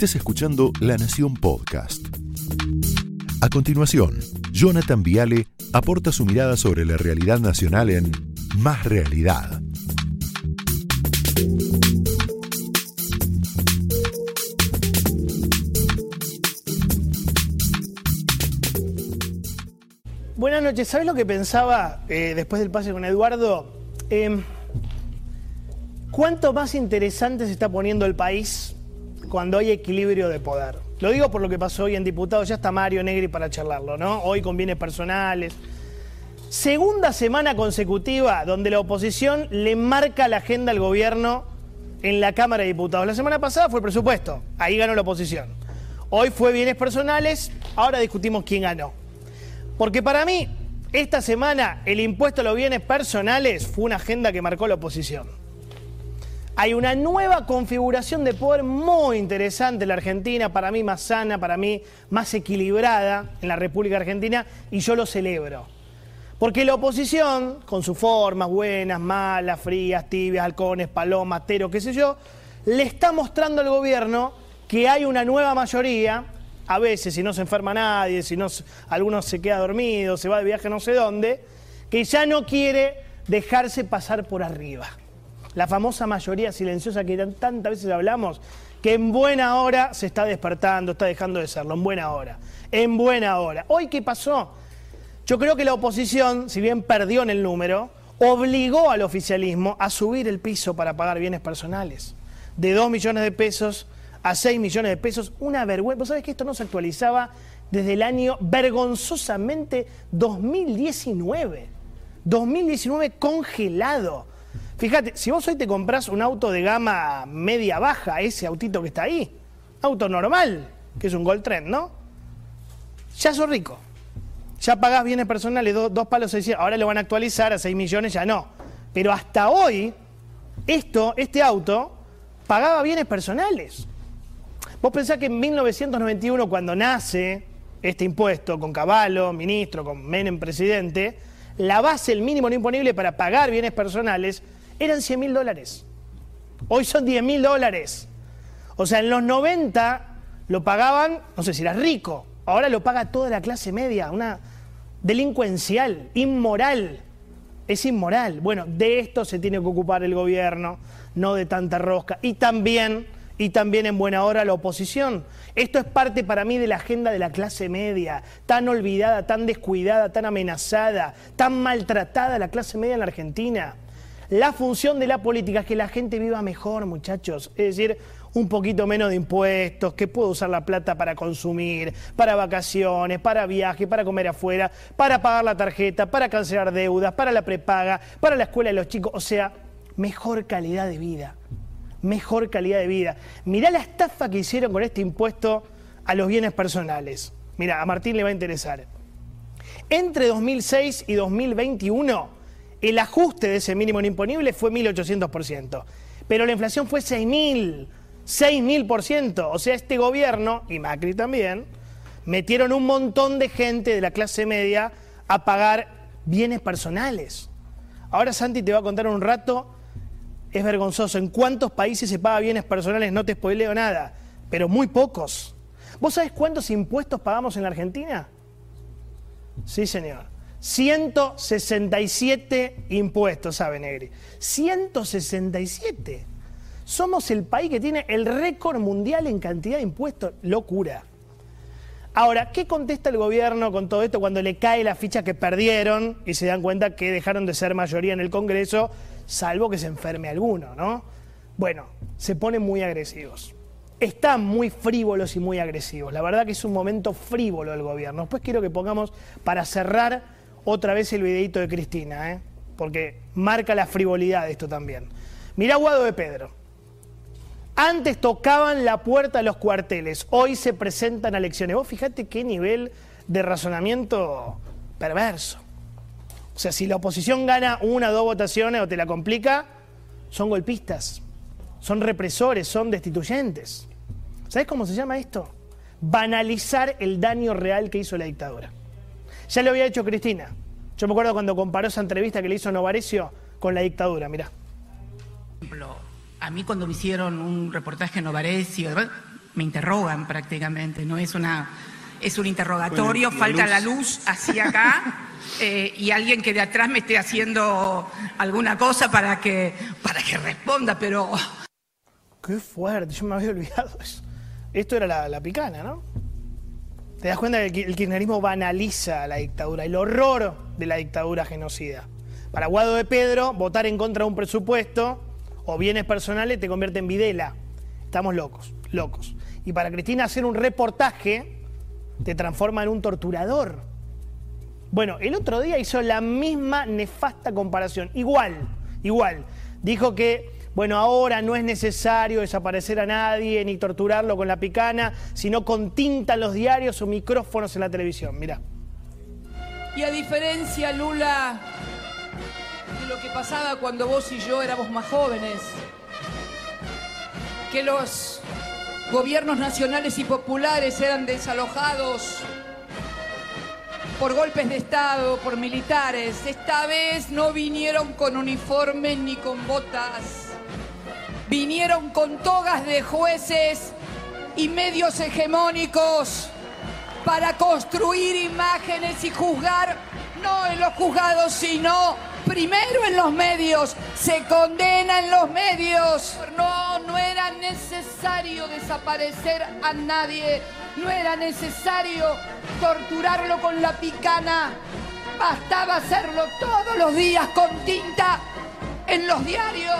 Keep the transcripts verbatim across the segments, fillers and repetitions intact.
Estás escuchando La Nación Podcast. A continuación, Jonathan Viale aporta su mirada sobre la realidad nacional en Más Realidad. Buenas noches. ¿Sabes lo que pensaba eh, después del pase con Eduardo? Eh, ¿Cuánto más interesante se está poniendo el país cuando hay equilibrio de poder? Lo digo por lo que pasó hoy en Diputados, ya está Mario Negri para charlarlo, ¿no? Hoy con bienes personales. Segunda semana consecutiva donde la oposición le marca la agenda al gobierno en la Cámara de Diputados. La semana pasada fue el presupuesto, ahí ganó la oposición. Hoy fue bienes personales, ahora discutimos quién ganó. Porque para mí, esta semana, el impuesto a los bienes personales fue una agenda que marcó la oposición. Hay una nueva configuración de poder muy interesante en la Argentina, para mí más sana, para mí más equilibrada en la República Argentina, y yo lo celebro. Porque la oposición, con sus formas buenas, malas, frías, tibias, halcones, palomas, teros, qué sé yo, le está mostrando al gobierno que hay una nueva mayoría, a veces si no se enferma nadie, si no algunos se queda dormido, se va de viaje no sé dónde, que ya no quiere dejarse pasar por arriba. La famosa mayoría silenciosa que tantas veces hablamos, que en buena hora se está despertando, está dejando de serlo, en buena hora, en buena hora. ¿Hoy qué pasó? Yo creo que la oposición, si bien perdió en el número, obligó al oficialismo a subir el piso para pagar bienes personales. De dos millones de pesos a seis millones de pesos, una vergüenza. ¿Vos sabés que esto no se actualizaba desde el año vergonzosamente dos mil diecinueve? dos mil diecinueve congelado. Fíjate, si vos hoy te comprás un auto de gama media-baja, ese autito que está ahí, auto normal, que es un Gold Trend, ¿no? Ya sos rico. Ya pagás bienes personales, do, dos palos seiscientos. Ahora lo van a actualizar a seis millones, ya no. Pero hasta hoy, esto, este auto, pagaba bienes personales. Vos pensás que en mil novecientos noventa y uno, cuando nace este impuesto, con Cavallo, ministro, con Menem, presidente, la base, el mínimo no imponible para pagar bienes personales, eran cien mil dólares. Hoy son diez mil dólares. O sea, en los noventa lo pagaban, no sé si era rico, ahora lo paga toda la clase media, una delincuencial, inmoral. Es inmoral. Bueno, de esto se tiene que ocupar el gobierno, no de tanta rosca. Y también, y también en buena hora la oposición. Esto es parte para mí de la agenda de la clase media, tan olvidada, tan descuidada, tan amenazada, tan maltratada la clase media en la Argentina. La función de la política es que la gente viva mejor, muchachos. Es decir, un poquito menos de impuestos, que pueda usar la plata para consumir, para vacaciones, para viaje, para comer afuera, para pagar la tarjeta, para cancelar deudas, para la prepaga, para la escuela de los chicos. O sea, mejor calidad de vida. Mejor calidad de vida. Mirá la estafa que hicieron con este impuesto a los bienes personales. Mirá, a Martín le va a interesar. Entre dos mil seis y dos mil veintiuno... el ajuste de ese mínimo no imponible fue mil ochocientos por ciento, pero la inflación fue seis mil, seis mil por ciento. O sea, este gobierno, y Macri también, metieron un montón de gente de la clase media a pagar bienes personales. Ahora Santi te va a contar un rato, es vergonzoso, en cuántos países se paga bienes personales, no te spoileo nada, pero muy pocos. ¿Vos sabés cuántos impuestos pagamos en la Argentina? Sí, señor. ciento sesenta y siete impuestos, ¿sabe, Negri? ciento sesenta y siete. Somos el país que tiene el récord mundial en cantidad de impuestos. Locura. Ahora, ¿qué contesta el gobierno con todo esto cuando le cae la ficha que perdieron y se dan cuenta que dejaron de ser mayoría en el Congreso, salvo que se enferme alguno, ¿no? Bueno, se ponen muy agresivos. Están muy frívolos y muy agresivos. La verdad que es un momento frívolo del gobierno. Después quiero que pongamos, para cerrar, otra vez el videito de Cristina, ¿eh? Porque marca la frivolidad de esto también. Mirá Wado de Pedro. Antes tocaban la puerta de los cuarteles, hoy se presentan a elecciones. Vos fijate qué nivel de razonamiento perverso. O sea, si la oposición gana una o dos votaciones o te la complica, son golpistas, son represores, son destituyentes. ¿Sabés cómo se llama esto? Banalizar el daño real que hizo la dictadura. Ya lo había hecho Cristina. Yo me acuerdo cuando comparó esa entrevista que le hizo Novaresio con la dictadura, mirá. Por ejemplo, a mí cuando me hicieron un reportaje en Novaresio, me interrogan prácticamente, ¿no? Es una... Es un interrogatorio, bueno, la falta luz. la luz hacia acá eh, y alguien que de atrás me esté haciendo alguna cosa para que, para que responda, pero... Qué fuerte, yo me había olvidado eso. Esto era la, la picana, ¿no? Te das cuenta que el kirchnerismo banaliza la dictadura, el horror de la dictadura genocida. Para Wado de Pedro, votar en contra de un presupuesto o bienes personales te convierte en Videla. Estamos locos, locos. Y para Cristina hacer un reportaje... te transforma en un torturador. Bueno, el otro día hizo la misma nefasta comparación. Igual, igual. Dijo que, bueno, ahora no es necesario desaparecer a nadie ni torturarlo con la picana, sino con tinta en los diarios o micrófonos en la televisión. Mirá. Y a diferencia, Lula, de lo que pasaba cuando vos y yo éramos más jóvenes, que los... gobiernos nacionales y populares eran desalojados por golpes de Estado, por militares. Esta vez no vinieron con uniformes ni con botas. Vinieron con togas de jueces y medios hegemónicos para construir imágenes y juzgar, no en los juzgados, sino primero en los medios. Se condena en los medios. No, no era necesario desaparecer a nadie. No era necesario torturarlo con la picana. Bastaba hacerlo todos los días con tinta en los diarios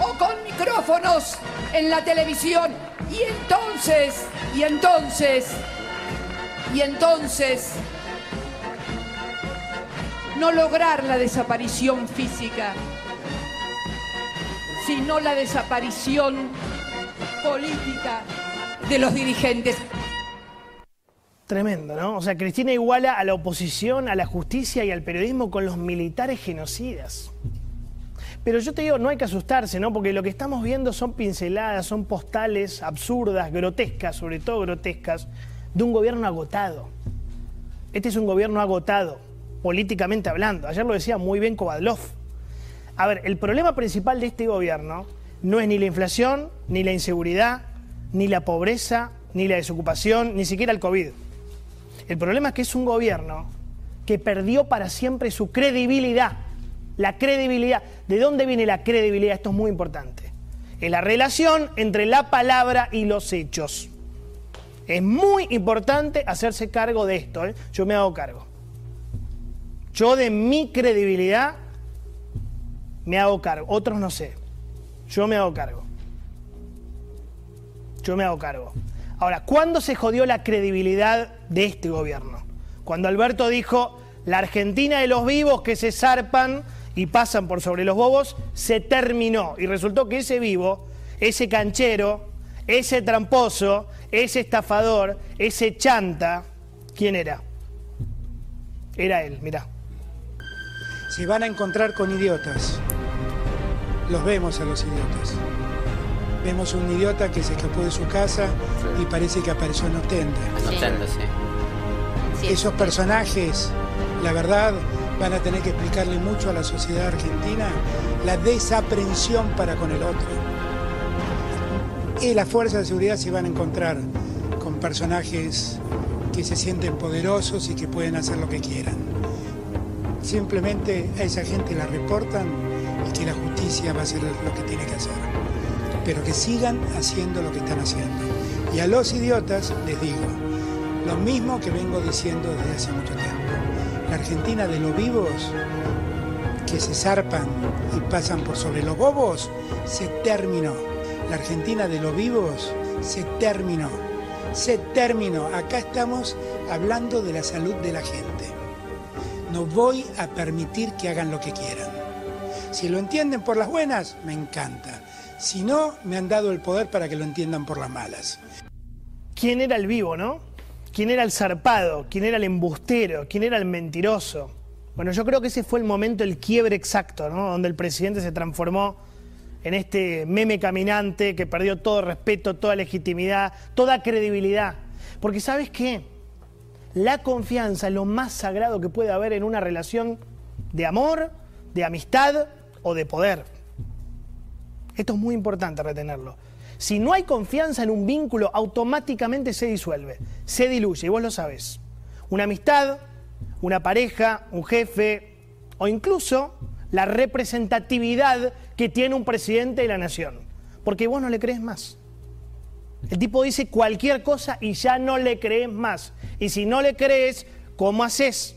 o con micrófonos en la televisión. Y entonces, y entonces, y entonces... no lograr la desaparición física, sino la desaparición política de los dirigentes. Tremendo, ¿no? O sea, Cristina iguala a la oposición, a la justicia y al periodismo con los militares genocidas. Pero yo te digo, no hay que asustarse, ¿no? Porque lo que estamos viendo son pinceladas, son postales absurdas, grotescas, sobre todo grotescas, de un gobierno agotado. Este es un gobierno agotado. Políticamente hablando. Ayer lo decía muy bien Kovadloff. A ver, el problema principal de este gobierno no es ni la inflación, ni la inseguridad, ni la pobreza, ni la desocupación, ni siquiera el COVID. El problema es que es un gobierno que perdió para siempre su credibilidad. La credibilidad. ¿De dónde viene la credibilidad? Esto es muy importante. Es la relación entre la palabra y los hechos. Es muy importante hacerse cargo de esto, ¿eh? Yo me hago cargo. Yo de mi credibilidad me hago cargo. Otros no sé. Yo me hago cargo. Yo me hago cargo. Ahora, ¿cuándo se jodió la credibilidad de este gobierno? Cuando Alberto dijo, la Argentina de los vivos que se zarpan y pasan por sobre los bobos, se terminó. Y resultó que ese vivo, ese canchero, ese tramposo, ese estafador, ese chanta, ¿quién era? Era él, mirá. Se van a encontrar con idiotas. Los vemos a los idiotas. Vemos un idiota que se escapó de su casa sí. y parece que apareció en Ostende. Sí. Ostende, sí. Esos personajes, la verdad, van a tener que explicarle mucho a la sociedad argentina la desaprensión para con el otro. Y las fuerzas de seguridad se van a encontrar con personajes que se sienten poderosos y que pueden hacer lo que quieran. Simplemente a esa gente la reportan y que la justicia va a hacer lo que tiene que hacer. Pero que sigan haciendo lo que están haciendo. Y a los idiotas les digo lo mismo que vengo diciendo desde hace mucho tiempo. La Argentina de los vivos que se zarpan y pasan por sobre los bobos se terminó. La Argentina de los vivos se terminó. Se terminó. Acá estamos hablando de la salud de la gente. No voy a permitir que hagan lo que quieran. Si lo entienden por las buenas, me encanta. Si no, me han dado el poder para que lo entiendan por las malas. ¿Quién era el vivo, no? ¿Quién era el zarpado? ¿Quién era el embustero? ¿Quién era el mentiroso? Bueno, yo creo que ese fue el momento, el quiebre exacto, ¿no? Donde el presidente se transformó en este meme caminante que perdió todo respeto, toda legitimidad, toda credibilidad. Porque ¿sabes qué? La confianza es lo más sagrado que puede haber en una relación de amor, de amistad o de poder. Esto es muy importante retenerlo. Si no hay confianza en un vínculo, automáticamente se disuelve, se diluye, y vos lo sabés. Una amistad, una pareja, un jefe, o incluso la representatividad que tiene un presidente de la nación. Porque vos no le crees más. El tipo dice cualquier cosa y ya no le crees más. Y si no le crees, ¿cómo haces?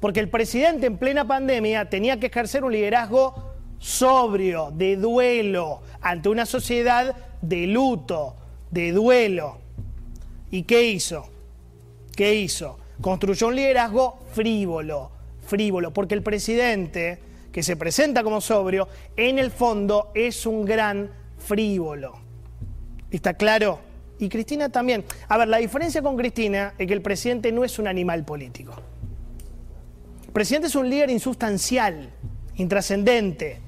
Porque el presidente en plena pandemia tenía que ejercer un liderazgo sobrio, de duelo, ante una sociedad de luto, de duelo. ¿Y qué hizo? ¿Qué hizo? Construyó un liderazgo frívolo, frívolo, porque el presidente, que se presenta como sobrio, en el fondo es un gran frívolo. ¿Está claro? Y Cristina también. A ver, la diferencia con Cristina es que el presidente no es un animal político. El presidente es un líder insustancial, intrascendente,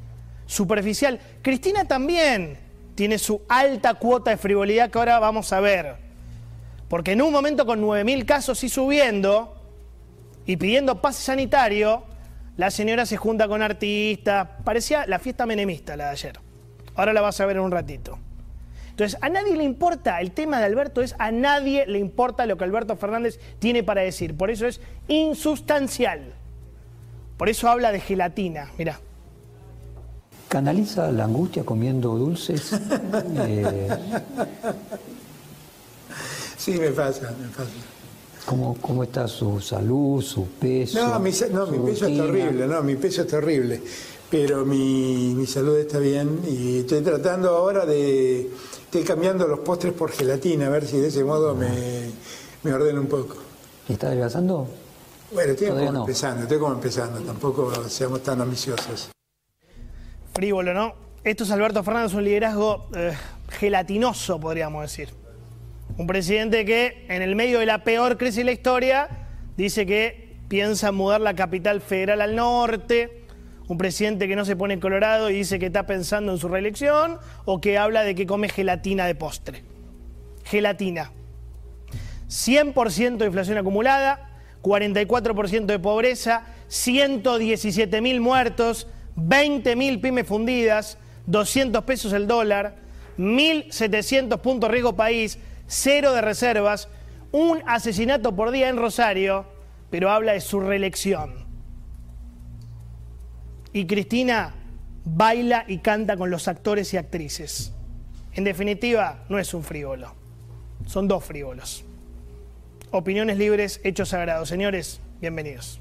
superficial. Cristina también tiene su alta cuota de frivolidad que ahora vamos a ver. Porque en un momento con nueve mil casos y subiendo, y pidiendo pase sanitario, la señora se junta con artistas. Parecía la fiesta menemista la de ayer. Ahora la vas a ver en un ratito. Entonces, a nadie le importa, el tema de Alberto es a nadie le importa lo que Alberto Fernández tiene para decir. Por eso es insustancial. Por eso habla de gelatina, mirá. Canaliza la angustia comiendo dulces. eh... Sí, me pasa, me pasa. ¿Cómo, ¿Cómo está su salud, su peso? No, mi, no, mi peso es terrible, no, mi peso es terrible. Pero mi, mi salud está bien y estoy tratando ahora de... Estoy cambiando los postres por gelatina, a ver si de ese modo me, me ordeno un poco. ¿Y está adelgazando? Bueno, estoy como no. empezando, estoy como empezando. Tampoco seamos tan ambiciosos. Frívolo, ¿no? Esto es Alberto Fernández, un liderazgo eh, gelatinoso, podríamos decir. Un presidente que, en el medio de la peor crisis de la historia, dice que piensa mudar la capital federal al norte. Un presidente que no se pone colorado y dice que está pensando en su reelección, o que habla de que come gelatina de postre. Gelatina. cien por ciento de inflación acumulada, cuarenta y cuatro por ciento de pobreza, ciento diecisiete mil muertos, veinte mil pymes fundidas, doscientos pesos el dólar, mil setecientos puntos riesgo país, cero de reservas, un asesinato por día en Rosario, pero habla de su reelección. Y Cristina baila y canta con los actores y actrices. En definitiva, no es un frívolo. Son dos frívolos. Opiniones libres, hechos sagrados. Señores, bienvenidos.